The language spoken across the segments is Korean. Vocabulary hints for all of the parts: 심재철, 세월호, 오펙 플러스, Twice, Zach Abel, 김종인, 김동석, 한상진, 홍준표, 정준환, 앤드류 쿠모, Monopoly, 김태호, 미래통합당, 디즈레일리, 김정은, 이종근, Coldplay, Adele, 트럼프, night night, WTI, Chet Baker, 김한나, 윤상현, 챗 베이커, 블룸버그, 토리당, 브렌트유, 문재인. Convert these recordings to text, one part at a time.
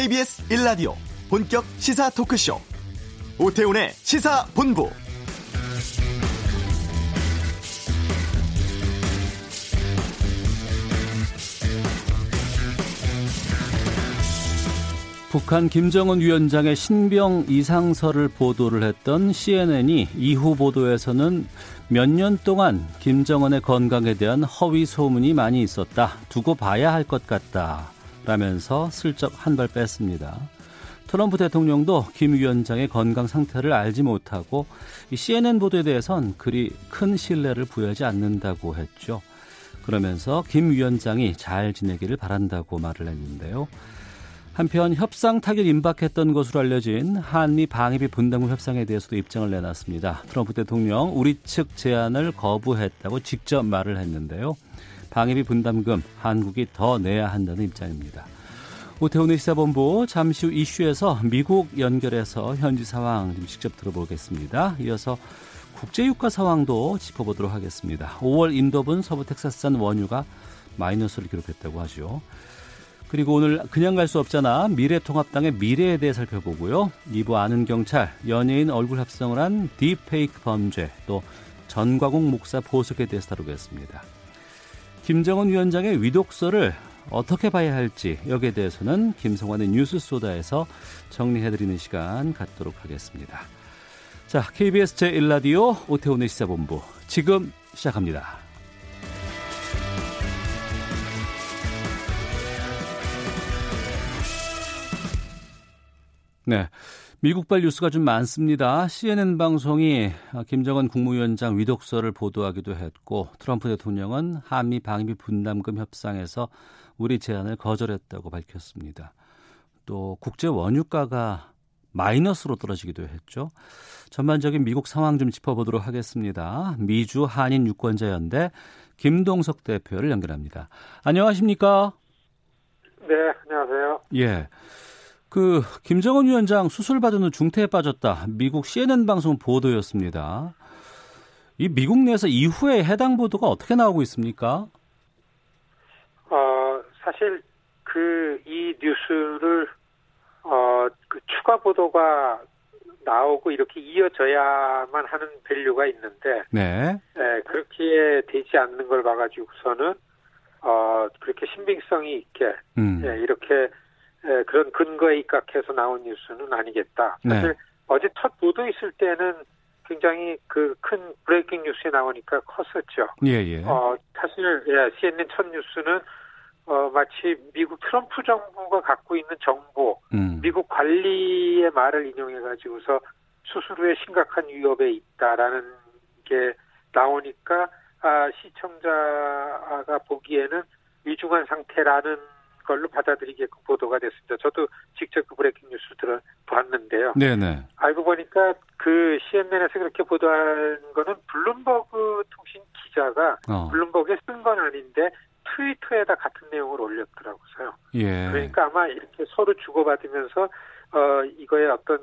KBS 1라디오 본격 시사 토크쇼 오태훈의 시사본부. 북한 김정은 위원장의 신병 이상설을 보도를 했던 CNN이 이후 보도에서는 몇 년 동안 김정은의 건강에 대한 허위 소문이 많이 있었다. 두고 봐야 할 것 같다. 라면서 슬쩍 한 발 뺐습니다. 트럼프 대통령도 김 위원장의 건강 상태를 알지 못하고 CNN 보도에 대해선 그리 큰 신뢰를 부여하지 않는다고 했죠. 그러면서 김 위원장이 잘 지내기를 바란다고 말을 했는데요. 한편 협상 타결 임박했던 것으로 알려진 한미 방위비 분담금 협상에 대해서도 입장을 내놨습니다. 트럼프 대통령 우리 측 제안을 거부했다고 직접 말을 했는데요. 방위비 분담금 한국이 더 내야 한다는 입장입니다. 오태훈의 시사본부 잠시 후 이슈에서 미국 연결해서 현지 상황 좀 직접 들어보겠습니다. 이어서 국제유가 상황도 짚어보도록 하겠습니다. 5월 인도분 서부 텍사스산 원유가 마이너스를 기록했다고 하죠. 그리고 오늘 그냥 갈 수 없잖아 미래통합당의 미래에 대해 살펴보고요. 2부 아는 경찰, 연예인 얼굴 합성을 한 딥페이크 범죄, 또 전과국 목사 보석에 대해서 다루겠습니다. 김정은 위원장의 위독서를 어떻게 봐야 할지 여기에 대해서는 김성환의 뉴스소다에서 정리해드리는 시간 갖도록 하겠습니다. 자, KBS 제1라디오 오태훈의 시사본부 지금 시작합니다. 네, 미국발 뉴스가 좀 많습니다. CNN 방송이 김정은 국무위원장 위독서를 보도하기도 했고 트럼프 대통령은 한미 방위비 분담금 협상에서 우리 제안을 거절했다고 밝혔습니다. 또 국제 원유가가 마이너스로 떨어지기도 했죠. 전반적인 미국 상황 좀 짚어보도록 하겠습니다. 미주 한인 유권자연대 김동석 대표를 연결합니다. 안녕하십니까? 네, 안녕하세요. 예. 김정은 위원장 수술받은 후 중태에 빠졌다. 미국 CNN 방송 보도였습니다. 이 미국 내에서 이후에 해당 보도가 어떻게 나오고 있습니까? 사실 이 뉴스를 추가 보도가 나오고 이렇게 이어져야만 하는 밸류가 있는데, 네. 네, 그렇게 되지 않는 걸 봐가지고서는 그렇게 신빙성이 있게 네, 이렇게. 예, 그런 근거에 입각해서 나온 뉴스는 아니겠다. 사실 네. 어제 첫 보도 있을 때는 굉장히 큰 브레이킹 뉴스에 나오니까 컸었죠. 예. 사실 CNN 첫 뉴스는 마치 미국 트럼프 정부가 갖고 있는 정보, 미국 관리의 말을 인용해가지고서 수술 후에 심각한 위협에 있다라는 게 나오니까 시청자가 보기에는 위중한 상태라는 걸로 받아들이게끔 보도가 됐습니다. 저도 직접 브레이킹 뉴스들을 봤는데요. 네네. 알고 보니까 CNN에서 그렇게 보도한 거는 블룸버그 통신 기자가 블룸버그에 쓴 건 아닌데 트위터에다 같은 내용을 올렸더라고요. 예. 그러니까 아마 이렇게 서로 주고받으면서 이거에 어떤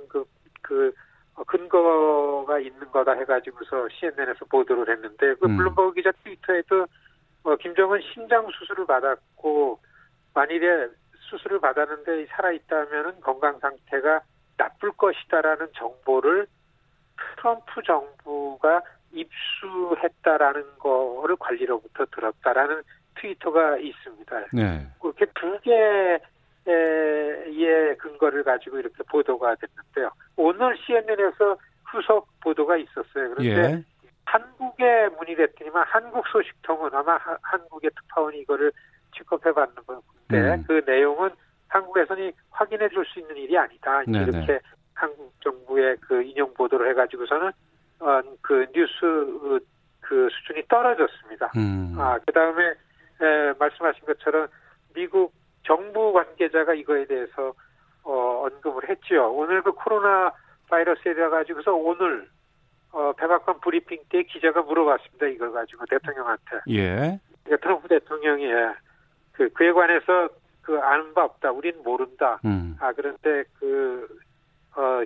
근거가 있는 거다 해가지고서 CNN에서 보도를 했는데 블룸버그 기자 트위터에도 김정은 심장 수술을 받았고. 만일에 수술을 받았는데 살아있다면 건강 상태가 나쁠 것이다라는 정보를 트럼프 정부가 입수했다라는 거를 관리로부터 들었다라는 트위터가 있습니다. 네. 이렇게 두 개의 근거를 가지고 이렇게 보도가 됐는데요. 오늘 CNN에서 후속 보도가 있었어요. 그런데 한국에 문의됐더니만 한국 소식통은 아마 한국의 특파원이 이거를 취급해봤는 건데 그 내용은 한국에서는 확인해 줄 수 있는 일이 아니다. 이렇게 네네. 한국 정부의 인용 보도를 해가지고서는 뉴스 수준이 떨어졌습니다. 그다음에 말씀하신 것처럼 미국 정부 관계자가 이거에 대해서 언급을 했죠. 오늘 코로나 바이러스에 대해 가지고서 오늘 백악관 브리핑 때 기자가 물어봤습니다. 이걸 가지고 대통령한테. 예. 그러니까 트럼프 대통령이 그에 관해서 아는 바 없다. 우린 모른다. 그런데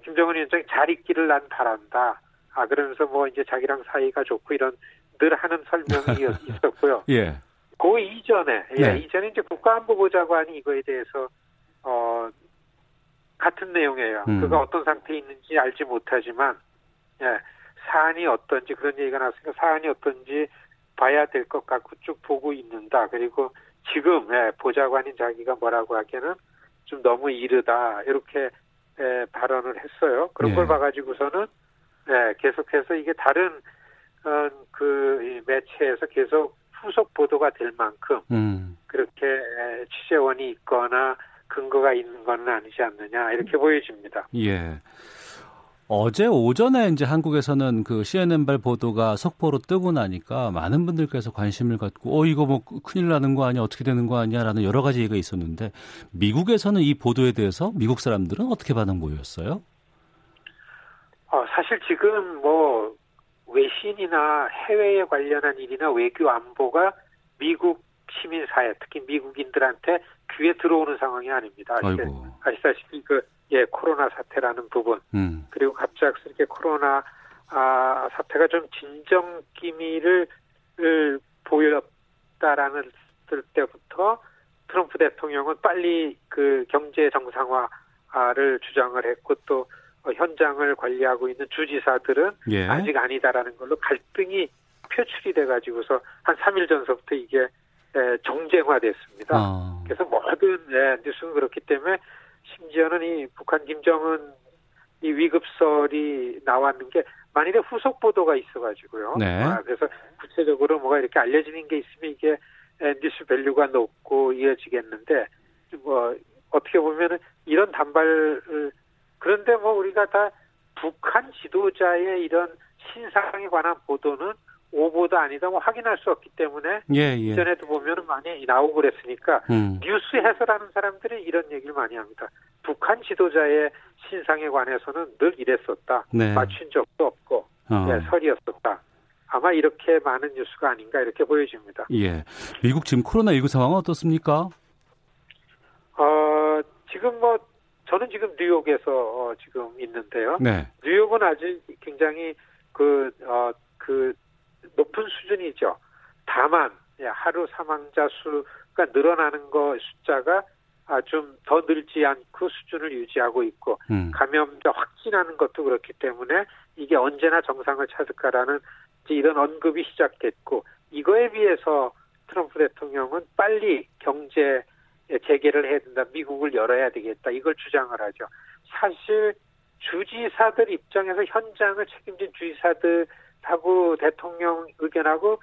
김정은 위원장이 잘 있기를 난 바란다. 그러면서 이제 자기랑 사이가 좋고 이런 늘 하는 설명이 있었고요. 예. 그 이전에 이제 국가안보보좌관이 이거에 대해서 같은 내용이에요. 그가 어떤 상태에 있는지 알지 못하지만, 예, 사안이 어떤지, 그런 얘기가 나왔으니까 사안이 어떤지 봐야 될 것 같고 쭉 보고 있는다. 그리고 지금, 예, 보좌관인 자기가 뭐라고 하기에는 좀 너무 이르다. 이렇게, 예, 발언을 했어요. 그런, 예, 걸 봐가지고서는, 예, 계속해서 이게 다른, 그 매체에서 계속 후속 보도가 될 만큼, 그렇게 취재원이 있거나 근거가 있는 건 아니지 않느냐, 이렇게 보여집니다. 예. 어제 오전에 이제 한국에서는 그 CNN발 보도가 속보로 뜨고 나니까 많은 분들께서 관심을 갖고, 이거 뭐 큰일 나는 거 아니야, 어떻게 되는 거 아니야라는 여러 가지 얘기가 있었는데, 미국에서는 이 보도에 대해서 미국 사람들은 어떻게 반응 보였어요? 사실 지금 뭐 외신이나 해외에 관련한 일이나 외교 안보가 미국 시민사회, 특히 미국인들한테 귀에 들어오는 상황이 아닙니다. 아시다시피 그, 예, 코로나 사태라는 부분, 그리고 갑작스럽게 코로나 사태가 좀 진정 기미를 보였다라는 때부터 트럼프 대통령은 빨리 그 경제 정상화를 주장을 했고, 또 현장을 관리하고 있는 주지사들은, 예, 아직 아니다라는 걸로 갈등이 표출이 돼가지고서 한 3일 전서부터 이게 정쟁화됐습니다. 그래서 모든, 예, 뉴스는 그렇기 때문에, 심지어는 이 북한 김정은 이 위급설이 나왔는 게 만일에 후속 보도가 있어가지고요. 네. 그래서 구체적으로 뭐가 이렇게 알려지는 게 있으면 이게 뉴스 밸류가 높고 이어지겠는데, 뭐 어떻게 보면은 이런 단발을, 그런데 뭐 우리가 다 북한 지도자의 이런 신상에 관한 보도는 오보다 아니다, 뭐 확인할 수 없기 때문에, 예, 예, 전에도 보면은 많이 나오고 그랬으니까, 뉴스 해설하는 사람들이 이런 얘기를 많이 합니다. 북한 지도자의 신상에 관해서는 늘 이랬었다. 네. 맞춘 적도 없고, 예, 설이었었다. 아마 이렇게 많은 뉴스가 아닌가, 이렇게 보여집니다. 예. 미국 지금 코로나19 상황은 어떻습니까? 지금 뭐 저는 지금 뉴욕에서 지금 있는데요. 네. 뉴욕은 아직 굉장히 그 높은 수준이죠. 다만, 예, 하루 사망자 수가 늘어나는 거 숫자가 좀 더 늘지 않고 수준을 유지하고 있고, 감염자 확진하는 것도 그렇기 때문에 이게 언제나 정상을 찾을까라는 이런 언급이 시작됐고, 이거에 비해서 트럼프 대통령은 빨리 경제 재개를 해야 된다, 미국을 열어야 되겠다, 이걸 주장을 하죠. 사실 주지사들 입장에서 현장을 책임진 주지사들 하고 대통령 의견하고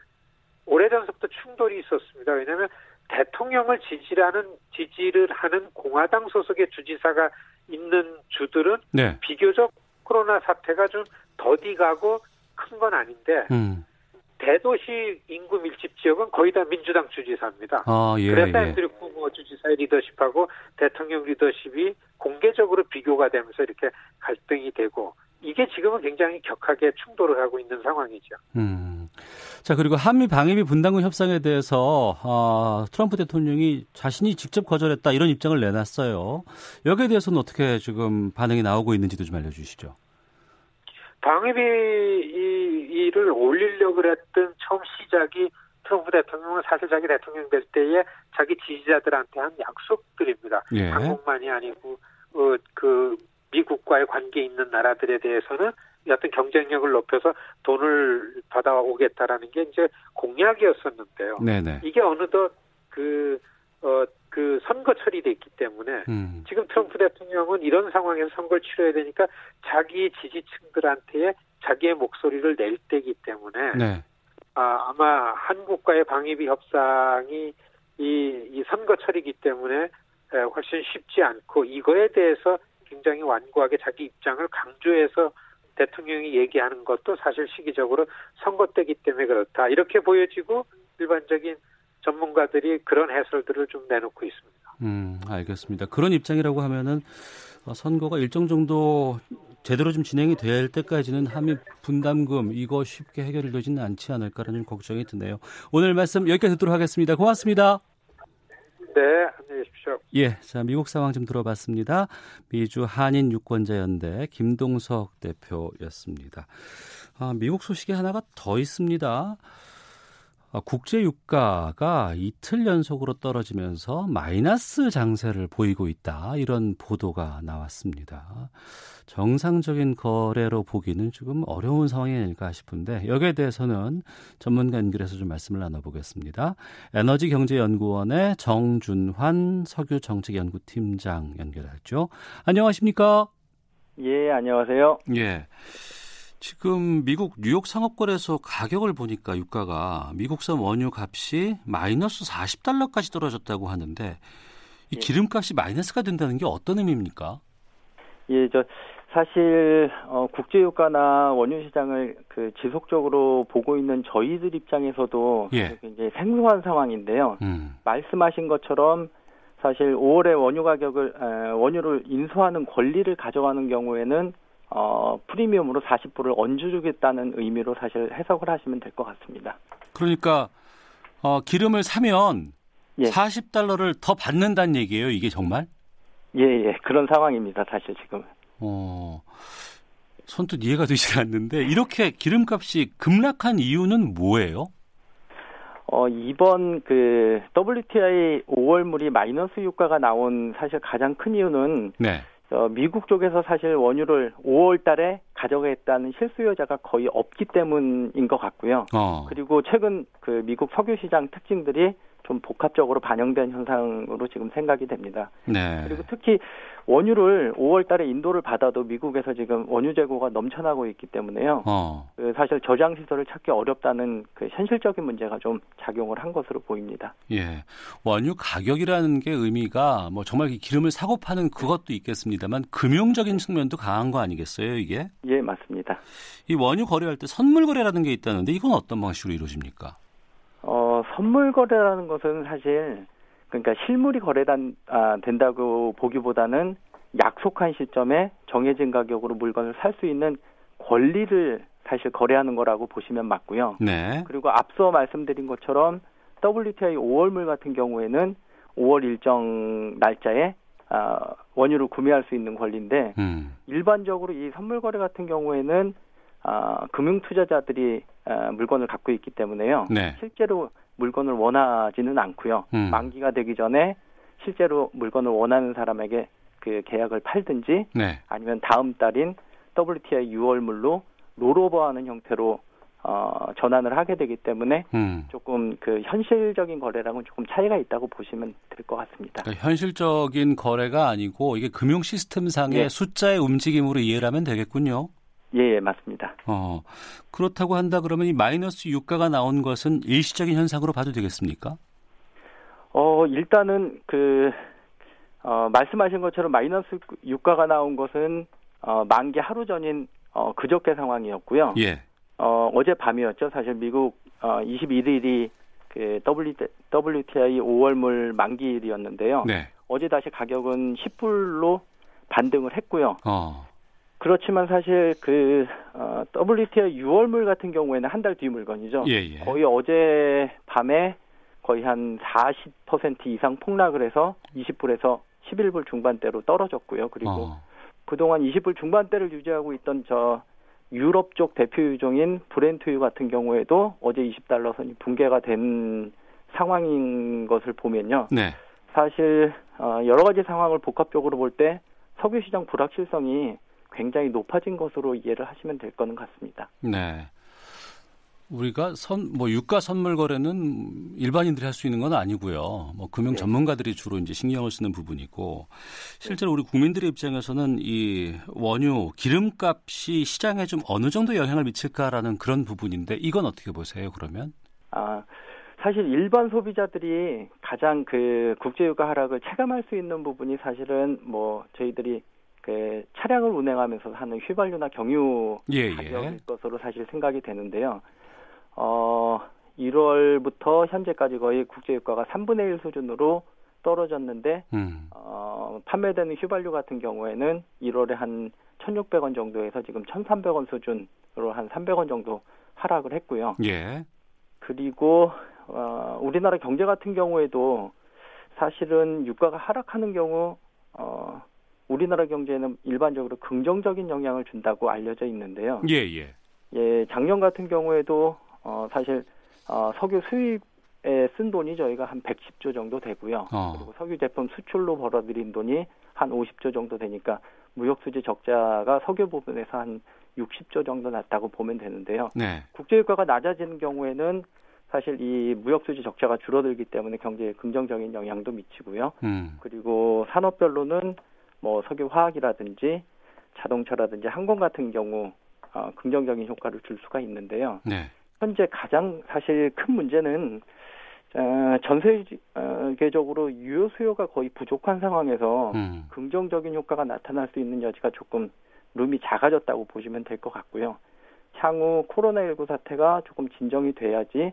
오래전서부터 충돌이 있었습니다. 왜냐하면 대통령을 지지를 하는 공화당 소속의 주지사가 있는 주들은, 네, 비교적 코로나 사태가 좀 더디가고 큰 건 아닌데, 대도시 인구 밀집 지역은 거의 다 민주당 주지사입니다. 예, 그래서 앤드류 쿠모 주지사의 리더십하고 대통령 리더십이 공개적으로 비교가 되면서 이렇게 갈등이 되고, 이게 지금은 굉장히 격하게 충돌을 하고 있는 상황이죠. 자, 그리고 한미 방위비 분담금 협상에 대해서 트럼프 대통령이 자신이 직접 거절했다, 이런 입장을 내놨어요. 여기에 대해서는 어떻게 지금 반응이 나오고 있는지도 좀 알려주시죠. 방위비를 올리려고 했던 처음 시작이, 트럼프 대통령은 사실 자기 대통령 될 때에 자기 지지자들한테 한 약속들입니다. 예. 한국만이 아니고 미국과의 관계 있는 나라들에 대해서는 어떤 경쟁력을 높여서 돈을 받아오겠다라는 게 이제 공약이었었는데요. 네네. 이게 어느덧 그 선거철이 됐기 때문에, 지금 트럼프 대통령은 이런 상황에서 선거를 치러야 되니까 자기 지지층들한테 자기의 목소리를 낼 때이기 때문에, 네, 아마 한국과의 방위비 협상이 이 선거철이기 때문에 훨씬 쉽지 않고, 이거에 대해서 굉장히 완고하게 자기 입장을 강조해서 대통령이 얘기하는 것도 사실 시기적으로 선거 때기 때문에 그렇다, 이렇게 보여지고, 일반적인 전문가들이 그런 해설들을 좀 내놓고 있습니다. 알겠습니다. 그런 입장이라고 하면은 선거가 일정 정도 제대로 좀 진행이 될 때까지는 한미 분담금, 이거 쉽게 해결되지는 않지 않을까라는 걱정이 드네요. 오늘 말씀 여기까지 듣도록 하겠습니다. 고맙습니다. 네, 안녕히 계십시오. 예, 자, 미국 상황 좀 들어봤습니다. 미주 한인 유권자연대 김동석 대표였습니다. 미국 소식이 하나가 더 있습니다. 국제 유가가 이틀 연속으로 떨어지면서 마이너스 장세를 보이고 있다. 이런 보도가 나왔습니다. 정상적인 거래로 보기는 조금 어려운 상황이 아닐까 싶은데 여기에 대해서는 전문가 연결해서 좀 말씀을 나눠보겠습니다. 에너지경제연구원의 정준환 석유정책연구팀장 연결하죠. 안녕하십니까? 예, 안녕하세요. 예. 지금 미국 뉴욕 상업거래소 가격을 보니까 유가가 미국산 원유 값이 마이너스 40달러까지 떨어졌다고 하는데 이 기름값이 마이너스가 된다는 게 어떤 의미입니까? 예, 사실 국제유가나 원유 시장을 지속적으로 보고 있는 저희들 입장에서도 굉장히 생소한 상황인데요. 말씀하신 것처럼 사실 5월에 원유를 인수하는 권리를 가져가는 경우에는 프리미엄으로 40불을 얹어주겠다는 의미로 사실 해석을 하시면 될 것 같습니다. 그러니까 기름을 사면 40달러를 더 받는다는 얘기예요, 이게 정말? 예, 그런 상황입니다, 사실 지금. 선뜻 이해가 되지 않는데 이렇게 기름값이 급락한 이유는 뭐예요? 이번 WTI 5월물이 마이너스 유가가 나온 사실 가장 큰 이유는 미국 쪽에서 사실 원유를 5월 달에 가져가겠다는 실수요자가 거의 없기 때문인 것 같고요. 그리고 최근 미국 석유 시장 특징들이 좀 복합적으로 반영된 현상으로 지금 생각이 됩니다. 네. 그리고 특히 원유를 5월 달에 인도를 받아도 미국에서 지금 원유 재고가 넘쳐나고 있기 때문에요. 사실 저장 시설을 찾기 어렵다는 현실적인 문제가 좀 작용을 한 것으로 보입니다. 예. 원유 가격이라는 게 의미가 정말 기름을 사고 파는 그것도 있겠습니다만 금융적인 측면도 강한 거 아니겠어요, 이게? 예, 맞습니다. 이 원유 거래할 때 선물 거래라는 게 있다는데 이건 어떤 방식으로 이루어집니까? 선물 거래라는 것은 사실 실물이 거래된다고 보기보다는 약속한 시점에 정해진 가격으로 물건을 살 수 있는 권리를 사실 거래하는 거라고 보시면 맞고요. 네. 그리고 앞서 말씀드린 것처럼 WTI 5월물 같은 경우에는 5월 일정 날짜에 원유를 구매할 수 있는 권리인데 일반적으로 이 선물 거래 같은 경우에는 금융 투자자들이 물건을 갖고 있기 때문에요. 네. 실제로 물건을 원하지는 않고요. 만기가 되기 전에 실제로 물건을 원하는 사람에게 계약을 팔든지 아니면 다음 달인 WTI 6월물로 롤오버하는 형태로 전환을 하게 되기 때문에 조금 현실적인 거래랑은 조금 차이가 있다고 보시면 될 것 같습니다. 그러니까 현실적인 거래가 아니고 이게 금융 시스템상의 숫자의 움직임으로 이해를 하면 되겠군요. 예, 맞습니다. 그렇다고 한다 그러면 이 마이너스 유가가 나온 것은 일시적인 현상으로 봐도 되겠습니까? 일단은 말씀하신 것처럼 마이너스 유가가 나온 것은 만기 하루 전인 그저께 상황이었고요. 예. 어제 밤이었죠. 사실 미국 21일이 WTI 5월물 만기일이었는데요. 네. 어제 다시 가격은 10불로 반등을 했고요. 그렇지만 사실 WTI 6월물 같은 경우에는 한 달 뒤 물건이죠. 예. 거의 어제 밤에 거의 한 40% 이상 폭락을 해서 20불에서 11불 중반대로 떨어졌고요. 그리고 그동안 20불 중반대를 유지하고 있던 유럽 쪽 대표 유종인 브렌트유 같은 경우에도 어제 20달러 선이 붕괴가 된 상황인 것을 보면요. 네. 사실 여러 가지 상황을 복합적으로 볼 때 석유 시장 불확실성이 굉장히 높아진 것으로 이해를 하시면 될 거는 같습니다. 네, 우리가 유가 선물 거래는 일반인들이 할 수 있는 건 아니고요. 금융 전문가들이 주로 이제 신경을 쓰는 부분이고 실제로 우리 국민들의 입장에서는 이 원유 기름값이 시장에 좀 어느 정도 영향을 미칠까라는 그런 부분인데 이건 어떻게 보세요? 그러면? 사실 일반 소비자들이 가장 국제유가 하락을 체감할 수 있는 부분이 사실은 저희들이 차량을 운행하면서 하는 휘발유나 경유 가격일 것으로 사실 생각이 되는데요. 1월부터 현재까지 거의 국제유가가 3분의 1 수준으로 떨어졌는데 판매되는 휘발유 같은 경우에는 1월에 한 1,600원 정도에서 지금 1,300원 수준으로 한 300원 정도 하락을 했고요. 예. 그리고 우리나라 경제 같은 경우에도 사실은 유가가 하락하는 경우 우리나라 경제에는 일반적으로 긍정적인 영향을 준다고 알려져 있는데요. 작년 같은 경우에도 사실 석유 수입에 쓴 돈이 저희가 한 110조 정도 되고요. 그리고 석유 제품 수출로 벌어들인 돈이 한 50조 정도 되니까 무역수지 적자가 석유 부분에서 한 60조 정도 났다고 보면 되는데요. 네. 국제유가가 낮아지는 경우에는 사실 이 무역수지 적자가 줄어들기 때문에 경제에 긍정적인 영향도 미치고요. 그리고 산업별로는 뭐 석유화학이라든지 자동차라든지 항공 같은 경우 긍정적인 효과를 줄 수가 있는데요. 네. 현재 가장 사실 큰 문제는 전 세계적으로 유효 수요가 거의 부족한 상황에서 긍정적인 효과가 나타날 수 있는 여지가 조금 룸이 작아졌다고 보시면 될 것 같고요. 향후 코로나19 사태가 조금 진정이 돼야지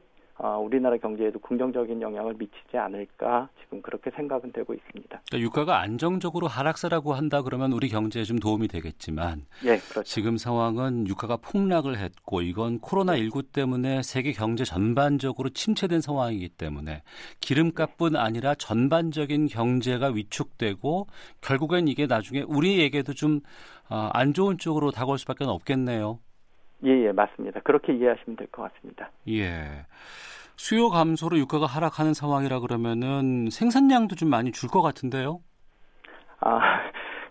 우리나라 경제에도 긍정적인 영향을 미치지 않을까 지금 그렇게 생각은 되고 있습니다. 그러니까 유가가 안정적으로 하락세라고 한다 그러면 우리 경제에 좀 도움이 되겠지만 예, 그렇죠. 지금 상황은 유가가 폭락을 했고 이건 코로나19 때문에 세계 경제 전반적으로 침체된 상황이기 때문에 기름값뿐 아니라 전반적인 경제가 위축되고 결국엔 이게 나중에 우리에게도 좀 안 좋은 쪽으로 다가올 수밖에 없겠네요. 예, 맞습니다. 그렇게 이해하시면 될 것 같습니다. 예. 수요 감소로 유가가 하락하는 상황이라 그러면은 생산량도 좀 많이 줄 것 같은데요?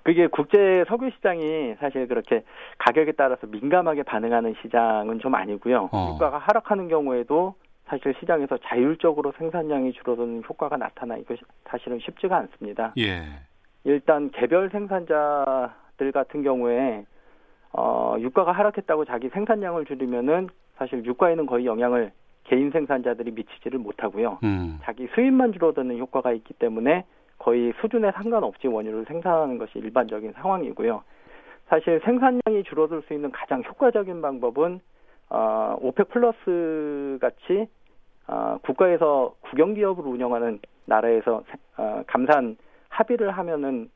그게 국제 석유 시장이 사실 그렇게 가격에 따라서 민감하게 반응하는 시장은 좀 아니고요. 유가가 하락하는 경우에도 사실 시장에서 자율적으로 생산량이 줄어드는 효과가 나타나 이거 사실은 쉽지가 않습니다. 예. 일단 개별 생산자들 같은 경우에 유가가 하락했다고 자기 생산량을 줄이면은 사실 유가에는 거의 영향을 개인 생산자들이 미치지를 못하고요. 자기 수입만 줄어드는 효과가 있기 때문에 거의 수준에 상관없이 원유를 생산하는 것이 일반적인 상황이고요. 사실 생산량이 줄어들 수 있는 가장 효과적인 방법은 오펙 플러스 같이 국가에서 국영기업을 운영하는 나라에서 감산 합의를 하면은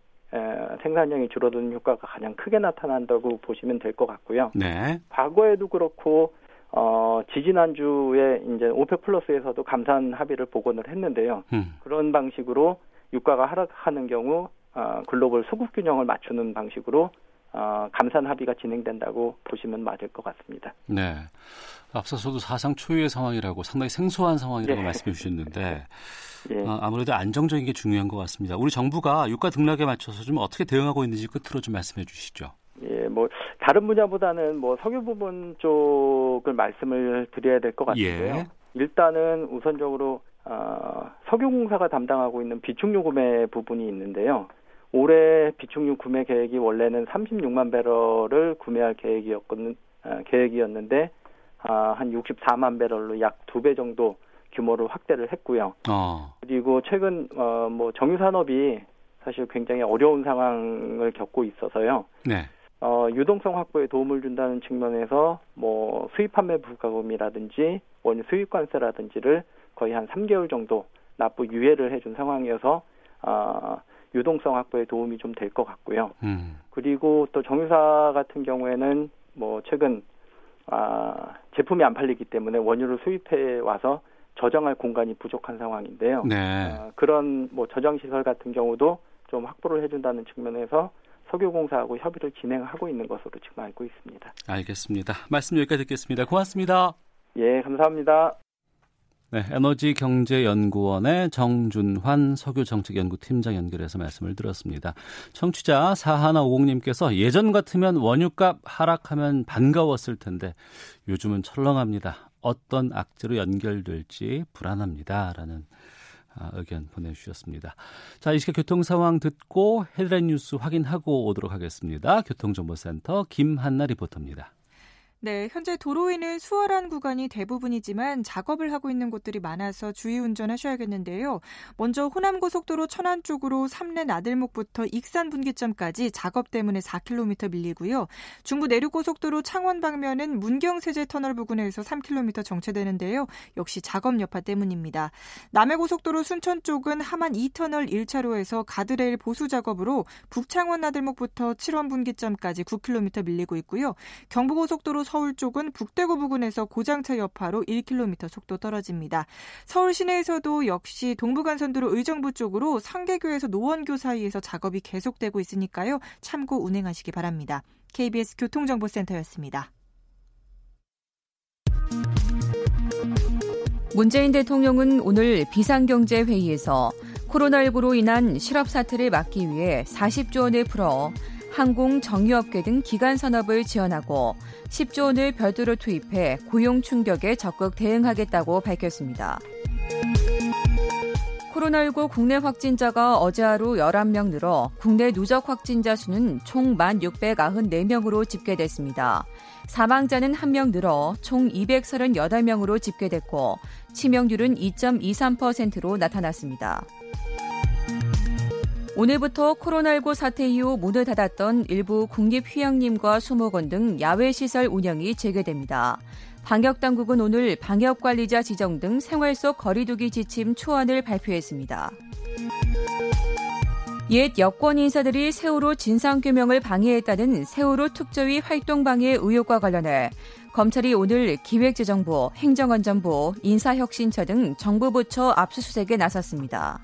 생산량이 줄어드는 효과가 가장 크게 나타난다고 보시면 될 것 같고요. 네. 과거에도 그렇고 지지난주에 이제 오펙 플러스에서도 감산 합의를 복원을 했는데요. 그런 방식으로 유가가 하락하는 경우 글로벌 수급 균형을 맞추는 방식으로 감산 합의가 진행된다고 보시면 맞을 것 같습니다. 네. 앞서서도 사상 초유의 상황이라고 상당히 생소한 상황이라고 네. 말씀해 주셨는데 네. 아무래도 안정적인 게 중요한 것 같습니다. 우리 정부가 유가 등락에 맞춰서 좀 어떻게 대응하고 있는지 끝으로 좀 말씀해 주시죠. 예, 뭐 다른 분야보다는 뭐 석유 부분 쪽을 말씀을 드려야 될 것 같은데요. 예. 일단은 우선적으로 석유공사가 담당하고 있는 비축유 구매 부분이 있는데요. 올해 비축유 구매 계획이 원래는 36만 배럴을 구매할 계획이었는데 한 64만 배럴로 약 2배 정도 규모를 확대를 했고요. 그리고 최근 뭐 정유 산업이 사실 굉장히 어려운 상황을 겪고 있어서요. 네. 유동성 확보에 도움을 준다는 측면에서 뭐 수입 판매 부가금이라든지 원유 수입 관세라든지를 거의 한 3개월 정도 납부 유예를 해준 상황이어서 유동성 확보에 도움이 좀 될 것 같고요. 그리고 또 정유사 같은 경우에는 뭐 최근 제품이 안 팔리기 때문에 원유를 수입해 와서 저장할 공간이 부족한 상황인데요. 네. 그런 뭐 저장 시설 같은 경우도 좀 확보를 해준다는 측면에서 석유공사하고 협의를 진행하고 있는 것으로 지금 알고 있습니다. 알겠습니다. 말씀 여기까지 듣겠습니다. 고맙습니다. 예, 감사합니다. 네, 에너지경제연구원의 정준환 석유정책연구팀장 연결해서 말씀을 들었습니다. 청취자 4150님께서 예전 같으면 원유값 하락하면 반가웠을 텐데 요즘은 철렁합니다. 어떤 악재로 연결될지 불안합니다. 라는 의견 보내주셨습니다. 자, 이 시각 교통 상황 듣고 헤드라인 뉴스 확인하고 오도록 하겠습니다. 교통정보센터 김한나 리포터입니다. 네, 현재 도로에는 수월한 구간이 대부분이지만 작업을 하고 있는 곳들이 많아서 주의 운전하셔야겠는데요. 먼저 호남고속도로 천안 쪽으로 3른 아들목부터 익산 분기점까지 작업 때문에 4km 밀리고요. 중부 내륙고속도로 창원 방면은 문경세제터널 부근에서 3km 정체되는데요. 역시 작업 여파 때문입니다. 남해고속도로 순천 쪽은 함안 2터널 1차로에서 가드레일 보수 작업으로 북창원 아들목부터 7원 분기점까지 9km 밀리고 있고요. 경부고속도로 서울 쪽은 북대구 부근에서 고장차 여파로 1km 속도 떨어집니다. 서울 시내에서도 역시 동부간선도로 의정부 쪽으로 상계교에서 노원교 사이에서 작업이 계속되고 있으니까요. 참고 운행하시기 바랍니다. KBS 교통정보센터였습니다. 문재인 대통령은 오늘 비상경제회의에서 코로나19로 인한 실업 사태를 막기 위해 40조 원을 풀어 항공, 정유업계 등 기간 산업을 지원하고 10조 원을 별도로 투입해 고용 충격에 적극 대응하겠다고 밝혔습니다. 코로나19 국내 확진자가 어제 하루 11명 늘어 국내 누적 확진자 수는 총 1,694명으로 집계됐습니다. 사망자는 1명 늘어 총 238명으로 집계됐고 치명률은 2.23%로 나타났습니다. 오늘부터 코로나19 사태 이후 문을 닫았던 일부 국립휴양림과 수목원 등 야외시설 운영이 재개됩니다. 방역당국은 오늘 방역관리자 지정 등 생활 속 거리두기 지침 초안을 발표했습니다. 옛 여권 인사들이 세월호 진상규명을 방해했다는 세월호 특조위 활동방해 의혹과 관련해 검찰이 오늘 기획재정부, 행정안전부, 인사혁신처 등 정부부처 압수수색에 나섰습니다.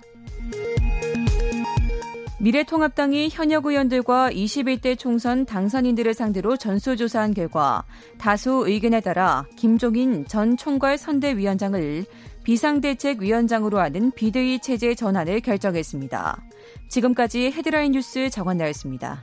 미래통합당이 현역 의원들과 21대 총선 당선인들을 상대로 전수조사한 결과 다수 의견에 따라 김종인 전 총괄선대위원장을 비상대책위원장으로 하는 비대위 체제 전환을 결정했습니다. 지금까지 헤드라인 뉴스 정한나였습니다.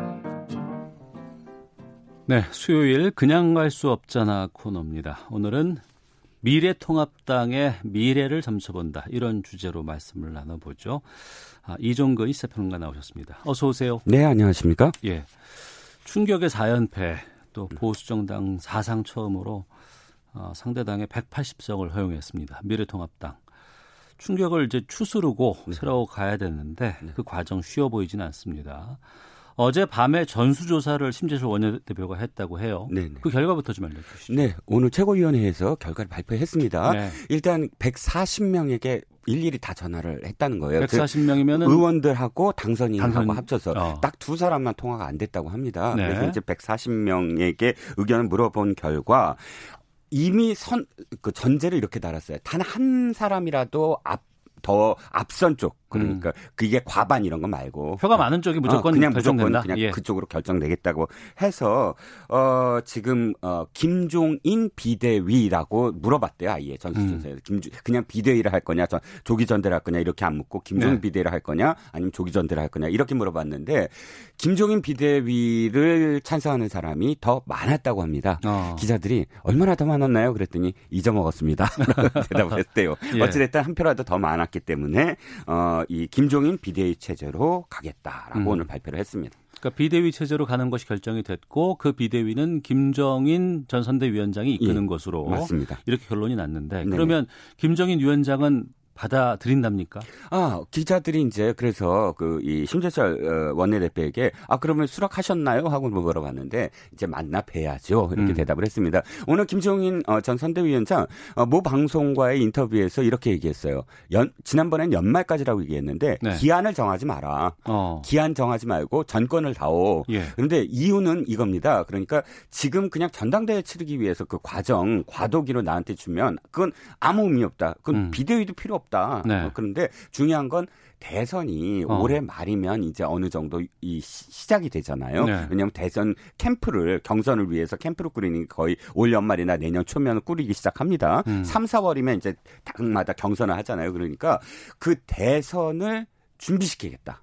네, 수요일 그냥 갈 수 없잖아 코너입니다. 오늘은 미래통합당의 미래를 점쳐본다, 이런 주제로 말씀을 나눠보죠. 이종근 시사평론가 나오셨습니다. 어서 오세요. 네, 안녕하십니까. 예, 충격의 4연패, 또 보수정당 사상 처음으로 상대당의 180석을 허용했습니다. 미래통합당. 충격을 이제 추스르고 새로 가야 되는데 그 과정 쉬워 보이진 않습니다. 어제 밤에 전수조사를 심재철 원내대표가 했다고 해요. 네네. 그 결과부터 좀 알려주시죠. 네, 오늘 최고위원회에서 결과를 발표했습니다. 네. 일단 140명에게 일일이 다 전화를 했다는 거예요. 140명이면은 의원들하고 당선인하고 합쳐서 딱 두 사람만 통화가 안 됐다고 합니다. 네. 그래서 이제 140명에게 의견을 물어본 결과 이미 그 전제를 이렇게 달았어요. 단 한 사람이라도 더 앞선 쪽, 그러니까 그게 과반 이런 거 말고 표가 많은 쪽이 무조건 그냥 결정된다. 그냥 예. 그쪽으로 결정되겠다고 해서 지금 김종인 비대위라고 물어봤대요. 아예 전수조사에서 그냥 비대위를 할 거냐, 조기 전대를 할 거냐 이렇게 안 묻고 김종인 네. 비대위를 할 거냐 아니면 조기 전대를 할 거냐 이렇게 물어봤는데 김종인 비대위를 찬성하는 사람이 더 많았다고 합니다. 기자들이 얼마나 더 많았나요? 그랬더니 잊어먹었습니다. 대답을 했대요. 예. 어찌됐든 한 표라도 더 많았. 기 때문에 이 김종인 비대위 체제로 가겠다라고 오늘 발표를 했습니다. 그러니까 비대위 체제로 가는 것이 결정이 됐고 그 비대위는 김정인 전 선대위원장이 이끄는 것으로 맞습니다. 이렇게 결론이 났는데 그러면 김정인 위원장은 받아들인답니까? 기자들이 이제 그래서 이 심재철 원내대표에게 그러면 수락하셨나요? 하고 물어봤는데 이제 만나 뵈야죠. 이렇게 대답을 했습니다. 오늘 김종인 전 선대위원장 모 방송과의 인터뷰에서 이렇게 얘기했어요. 지난번엔 연말까지라고 얘기했는데 기한을 정하지 마라. 기한 정하지 말고 전권을 다오. 예. 그런데 이유는 이겁니다. 그러니까 지금 그냥 전당대회 치르기 위해서 그 과정 과도기로 나한테 주면 그건 아무 의미 없다. 그건 비대위도 필요 없다. 네. 그런데 중요한 건 대선이 올해 말이면 이제 어느 정도 시작이 되잖아요. 네. 왜냐하면 대선 경선을 위해서 캠프를 꾸리는 거의 올 연말이나 내년 초면을 꾸리기 시작합니다. 3, 4월이면 이제 당마다 경선을 하잖아요. 그러니까 그 대선을 준비시키겠다.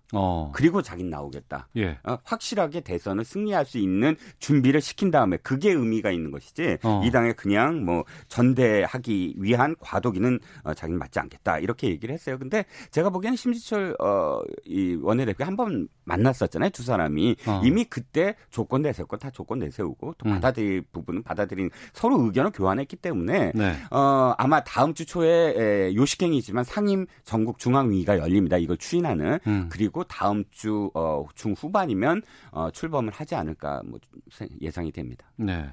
그리고 자기는 나오겠다. 예. 확실하게 대선을 승리할 수 있는 준비를 시킨 다음에 그게 의미가 있는 것이지 이 당에 그냥 뭐 전대하기 위한 과도기는 자기는 맞지 않겠다 이렇게 얘기를 했어요. 근데 제가 보기에는 심재철 이 원내대표 한 번 만났었잖아요. 두 사람이. 이미 그때 조건 내세울 건 다 조건 내세우고 또 받아들일 부분은 받아들인 서로 의견을 교환했기 때문에 아마 다음 주 초에 요식행이지만 상임 전국 중앙위가 열립니다. 이걸 추인하는. 그리고 다음 주 중후반이면 출범을 하지 않을까 예상이 됩니다. 네.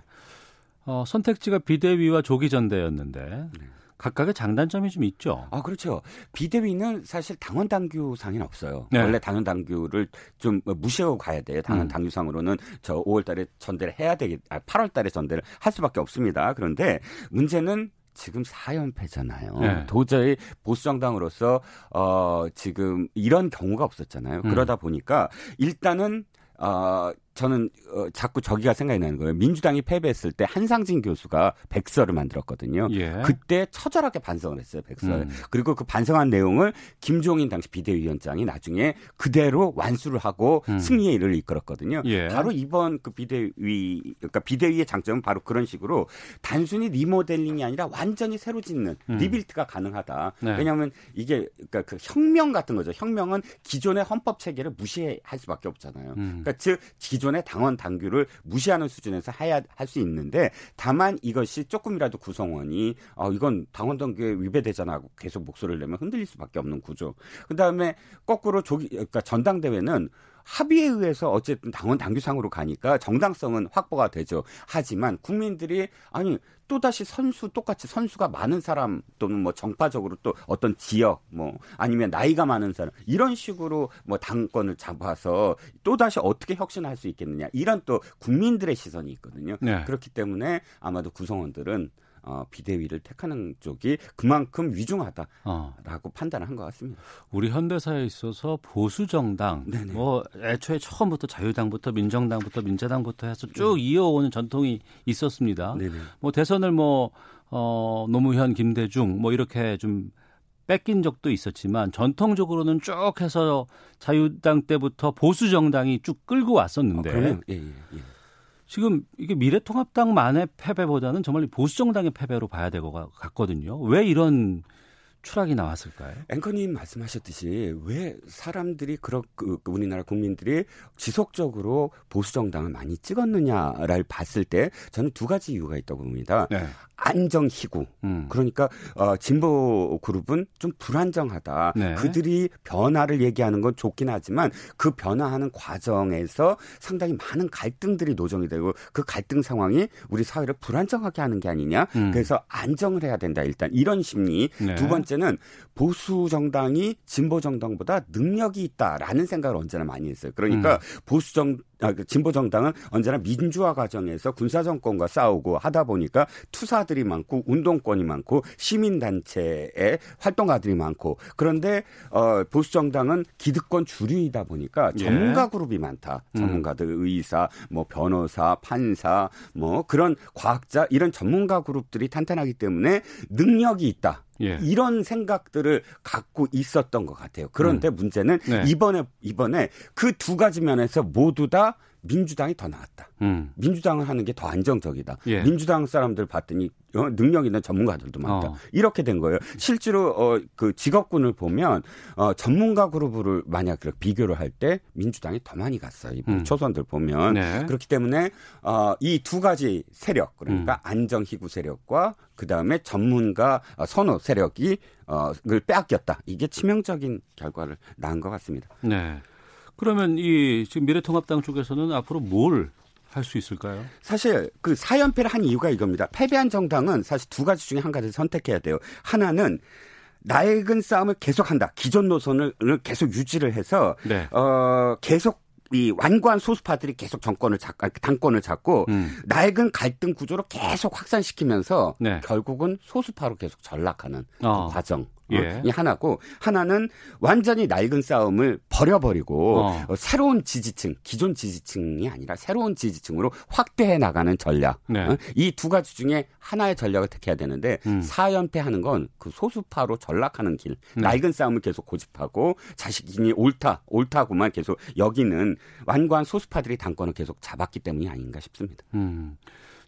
선택지가 비대위와 조기전대였는데 네. 각각의 장단점이 좀 있죠. 아, 그렇죠. 비대위는 사실 당원 당규상에는 없어요. 네. 원래 당원 당규를 좀 무시하고 가야 돼요. 당원 당규상으로는 저 5월 달에 전대를 해야 되기 8월 달에 전대를 할 수밖에 없습니다. 그런데 문제는 지금 4연패잖아요. 네. 도저히 보수정당으로서 지금 이런 경우가 없었잖아요. 그러다 보니까 일단은 저는 자꾸 저기가 생각이 나는 거예요. 민주당이 패배했을 때 한상진 교수가 백서를 만들었거든요. 예. 그때 처절하게 반성을 했어요. 백서에. 그리고 그 반성한 내용을 김종인 당시 비대위원장이 나중에 그대로 완수를 하고 승리의 일을 이끌었거든요. 예. 바로 이번 그 비대위의 장점은 바로 그런 식으로 단순히 리모델링이 아니라 완전히 새로 짓는 리빌트가 가능하다. 네. 왜냐하면 이게 그러니까 그 혁명 같은 거죠. 혁명은 기존의 헌법 체계를 무시할 수밖에 없잖아요. 그러니까 즉 기존의 당원 당규를 무시하는 수준에서 할 수 있는데 다만 이것이 조금이라도 구성원이 이건 당원 당규에 위배되잖아 하고 계속 목소리를 내면 흔들릴 수밖에 없는 구조. 그다음에 거꾸로 그러니까 전당대회는 합의에 의해서 어쨌든 당원 당규상으로 가니까 정당성은 확보가 되죠. 하지만 국민들이 아니 또다시 똑같이 선수가 많은 사람 또는 뭐 정파적으로 또 어떤 지역 뭐 아니면 나이가 많은 사람 이런 식으로 뭐 당권을 잡아서 또다시 어떻게 혁신할 수 있겠느냐 이런 또 국민들의 시선이 있거든요. 네. 그렇기 때문에 아마도 구성원들은 비대위를 택하는 쪽이 그만큼 위중하다라고 판단을 한 것 같습니다. 우리 현대사에 있어서 보수정당, 네네. 뭐 애초에 처음부터 자유당부터 민정당부터 민자당부터 해서 쭉 이어오는 전통이 있었습니다. 네네. 뭐 대선을 노무현, 김대중 뭐 이렇게 좀 뺏긴 적도 있었지만 전통적으로는 쭉 해서 자유당 때부터 보수정당이 쭉 끌고 왔었는데. 그래요? 예. 지금 이게 미래통합당만의 패배보다는 정말 보수정당의 패배로 봐야 될 것 같거든요. 왜 이런 추락이 나왔을까요? 앵커님 말씀하셨듯이 왜 사람들이 우리나라 국민들이 지속적으로 보수정당을 많이 찍었느냐를 봤을 때 저는 두 가지 이유가 있다고 봅니다. 네. 안정희구. 그러니까 진보 그룹은 좀 불안정하다. 네. 그들이 변화를 얘기하는 건 좋긴 하지만 그 변화하는 과정에서 상당히 많은 갈등들이 노정이 되고 그 갈등 상황이 우리 사회를 불안정하게 하는 게 아니냐. 그래서 안정을 해야 된다. 일단 이런 심리. 네. 두 번째는 보수 정당이 진보 정당보다 능력이 있다라는 생각을 언제나 많이 했어요. 그러니까 진보 정당은 언제나 민주화 과정에서 군사 정권과 싸우고 하다 보니까 투사들이 많고 운동권이 많고 시민 단체의 활동가들이 많고 그런데 보수 정당은 기득권 주류이다 보니까 전문가 그룹이 많다. 전문가들 의사, 뭐 변호사, 판사, 뭐 그런 과학자 이런 전문가 그룹들이 탄탄하기 때문에 능력이 있다. 예. 이런 생각들을 갖고 있었던 것 같아요. 그런데 문제는 네. 이번에 그 두 가지 면에서 모두 다 민주당이 더 나았다. 민주당을 하는 게 더 안정적이다. 예. 민주당 사람들 봤더니 능력 있는 전문가들도 많다. 이렇게 된 거예요. 실제로 그 직업군을 보면 전문가 그룹을 만약 비교를 할 때 민주당이 더 많이 갔어요. 이번 초선들 보면. 네. 그렇기 때문에 이 두 가지 세력 그러니까 안정희구 세력과 그다음에 전문가 선호 세력이 를 빼앗겼다. 이게 치명적인 결과를 낳은 것 같습니다. 네. 그러면 이 지금 미래통합당 쪽에서는 앞으로 뭘 할 수 있을까요? 사실 그 4연패를 한 이유가 이겁니다. 패배한 정당은 사실 두 가지 중에 한 가지를 선택해야 돼요. 하나는 낡은 싸움을 계속한다. 기존 노선을 계속 유지를 해서 네. 계속 이 완고한 소수파들이 계속 당권을 잡고 낡은 갈등 구조로 계속 확산시키면서 네. 결국은 소수파로 계속 전락하는 그 과정. 예. 이 하나고 하나는 완전히 낡은 싸움을 버려버리고 새로운 지지층 기존 지지층이 아니라 새로운 지지층으로 확대해 나가는 전략 네. 이 두 가지 중에 하나의 전략을 택해야 되는데 4연패하는 건 그 소수파로 전락하는 길 낡은 싸움을 계속 고집하고 자신이 옳다고만 계속 여기는 완고한 소수파들이 당권을 계속 잡았기 때문이 아닌가 싶습니다.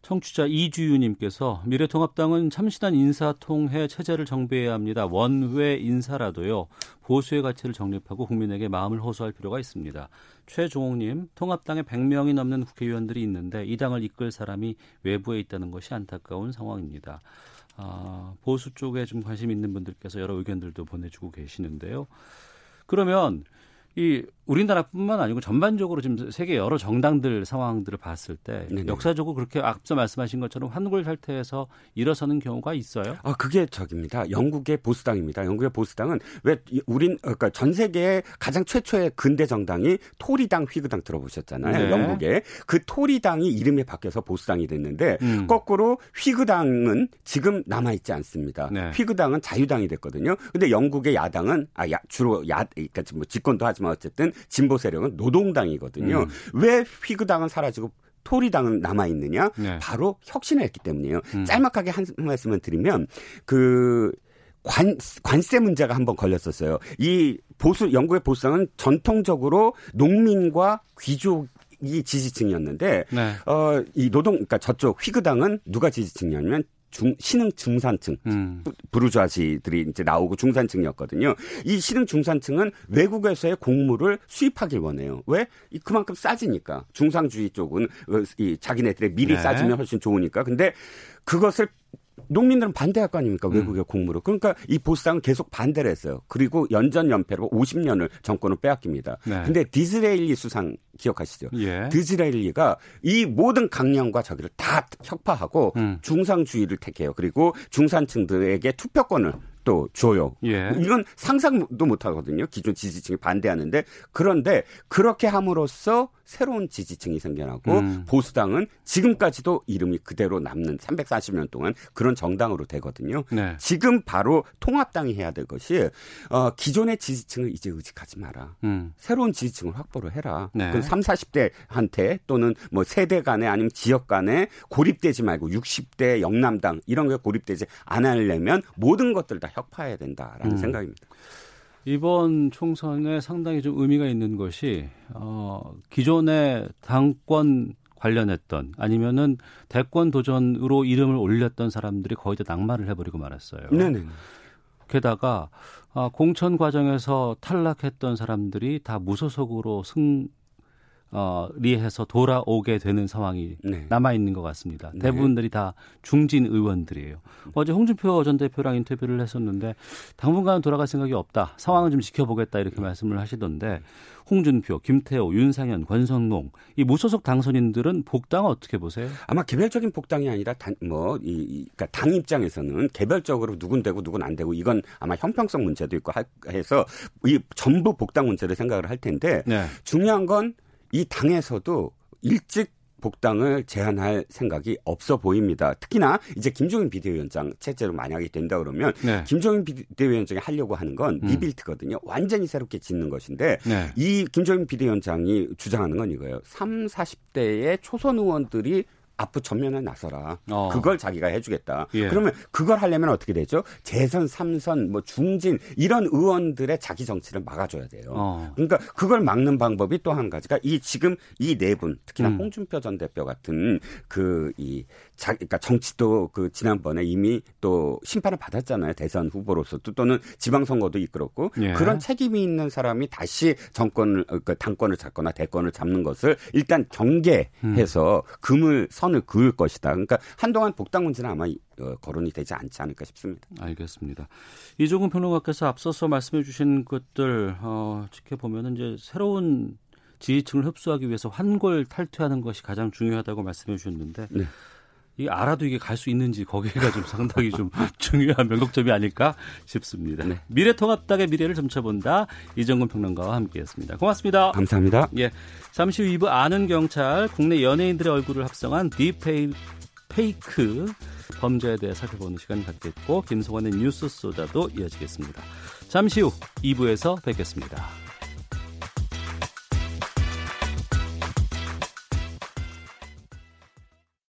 청취자 이주유님께서 미래통합당은 참신한 인사통해 체제를 정비해야 합니다. 원외 인사라도요. 보수의 가치를 정립하고 국민에게 마음을 호소할 필요가 있습니다. 최종옥님, 통합당에 100명이 넘는 국회의원들이 있는데 이 당을 이끌 사람이 외부에 있다는 것이 안타까운 상황입니다. 보수 쪽에 좀 관심 있는 분들께서 여러 의견들도 보내주고 계시는데요. 그러면 이 우리나라뿐만 아니고 전반적으로 지금 세계 여러 정당들 상황들을 봤을 때 네네. 역사적으로 그렇게 앞서 말씀하신 것처럼 환골 탈태에서 일어서는 경우가 있어요? 아 그게 저깁니다. 영국의 보수당입니다. 영국의 보수당은 왜 우린 그러니까 전 세계의 가장 최초의 근대 정당이 토리당, 휘그당 들어보셨잖아요. 네. 영국에 그 토리당이 이름이 바뀌어서 보수당이 됐는데 거꾸로 휘그당은 지금 남아 있지 않습니다. 네. 휘그당은 자유당이 됐거든요. 근데 영국의 야당은 주로 그러니까 뭐 집권도 하지만 어쨌든 진보 세력은 노동당이거든요. 왜 휘그당은 사라지고 토리당은 남아있느냐? 네. 바로 혁신을 했기 때문이에요. 짤막하게 한 말씀을 드리면 그 관세 문제가 한번 걸렸었어요. 이 영국의 보수당은 전통적으로 농민과 귀족 이 지지층이었는데 네. 이 그러니까 저쪽 휘그당은 누가 지지층이었냐면 신흥 중산층 부르주아지들이 이제 나오고 중산층이었거든요. 이 신흥 중산층은 외국에서의 곡물을 수입하길 원해요. 왜? 그만큼 싸지니까. 중상주의 쪽은 이 자기네들의 밀이 네. 싸지면 훨씬 좋으니까. 근데 그것을 농민들은 반대할 거 아닙니까? 외국의 공무로. 그러니까 이 보수당은 계속 반대를 했어요. 그리고 연전연패로 50년을 정권을 빼앗깁니다. 그런데 네. 디즈레일리 수상 기억하시죠? 예. 디즈레일리가 이 모든 강령과 저기를 다 혁파하고 중상주의를 택해요. 그리고 중산층들에게 투표권을 또 줘요. 예. 이건 상상도 못하거든요. 기존 지지층이 반대하는데. 그런데 그렇게 함으로써 새로운 지지층이 생겨나고 보수당은 지금까지도 이름이 그대로 남는 340년 동안 그런 정당으로 되거든요. 네. 지금 바로 통합당이 해야 될 것이 기존의 지지층을 이제 의식하지 마라. 새로운 지지층을 확보를 해라. 네. 그럼 30, 40대한테 또는 뭐 세대 간에 아니면 지역 간에 고립되지 말고 60대 영남당 이런 게 고립되지 않으려면 모든 것들 다 혁파해야 된다라는 생각입니다. 이번 총선에 상당히 좀 의미가 있는 것이 기존의 당권 관련했던 아니면은 대권 도전으로 이름을 올렸던 사람들이 거의 다 낙마를 해버리고 말았어요. 네네. 게다가 공천 과정에서 탈락했던 사람들이 다 무소속으로 승리해서 돌아오게 되는 상황이 네. 남아있는 것 같습니다. 네. 대부분들이 다 중진 의원들이에요. 어제 홍준표 전 대표랑 인터뷰를 했었는데 당분간 돌아갈 생각이 없다. 상황은 좀 지켜보겠다 이렇게 말씀을 하시던데 홍준표, 김태호, 윤상현, 권성동 이 무소속 당선인들은 복당 어떻게 보세요? 아마 개별적인 복당이 아니라 그러니까 당 입장에서는 개별적으로 누군 되고 누군 안 되고 이건 아마 형평성 문제도 있고 해서 이 전부 복당 문제를 생각을 할 텐데 네. 중요한 건 이 당에서도 일찍 복당을 제한할 생각이 없어 보입니다. 특히나 이제 김종인 비대위원장 체제로 만약에 된다 그러면 네. 김종인 비대위원장이 하려고 하는 건 리빌트거든요. 완전히 새롭게 짓는 것인데 네. 이 김종인 비대위원장이 주장하는 건 이거예요. 3, 40대의 초선 의원들이 앞부 전면에 나서라. 그걸 자기가 해주겠다. 예. 그러면 그걸 하려면 어떻게 되죠? 재선, 3선, 뭐 중진 이런 의원들의 자기 정치를 막아줘야 돼요. 그러니까 그걸 막는 방법이 또 한 가지가 이 지금 이 네 분, 특히나 홍준표 전 대표 같은 그러니까 정치도 그 지난번에 이미 또 심판을 받았잖아요. 대선 후보로서도 또는 지방선거도 이끌었고 예. 그런 책임이 있는 사람이 다시 정권을 그러니까 당권을 잡거나 대권을 잡는 것을 일단 경계해서 선을 그을 것이다. 그러니까 한동안 복당 문제는 아마 거론이 되지 않지 않을까 싶습니다. 알겠습니다. 이종근 평론가께서 앞서서 말씀해 주신 것들 지켜보면 이제 새로운 지지층을 흡수하기 위해서 환골 탈퇴하는 것이 가장 중요하다고 말씀해 주셨는데 네. 이 알아도 이게 갈 수 있는지 거기가 좀 상당히 좀 중요한 명목점이 아닐까 싶습니다. 네. 미래통합당의 미래를 점쳐본다. 이종근 평론가와 함께했습니다. 고맙습니다. 감사합니다. 예, 잠시 후 2부 아는 경찰 국내 연예인들의 얼굴을 합성한 딥페이크 범죄에 대해 살펴보는 시간 갖겠고 김성환의 뉴스 소다도 이어지겠습니다. 잠시 후 2부에서 뵙겠습니다.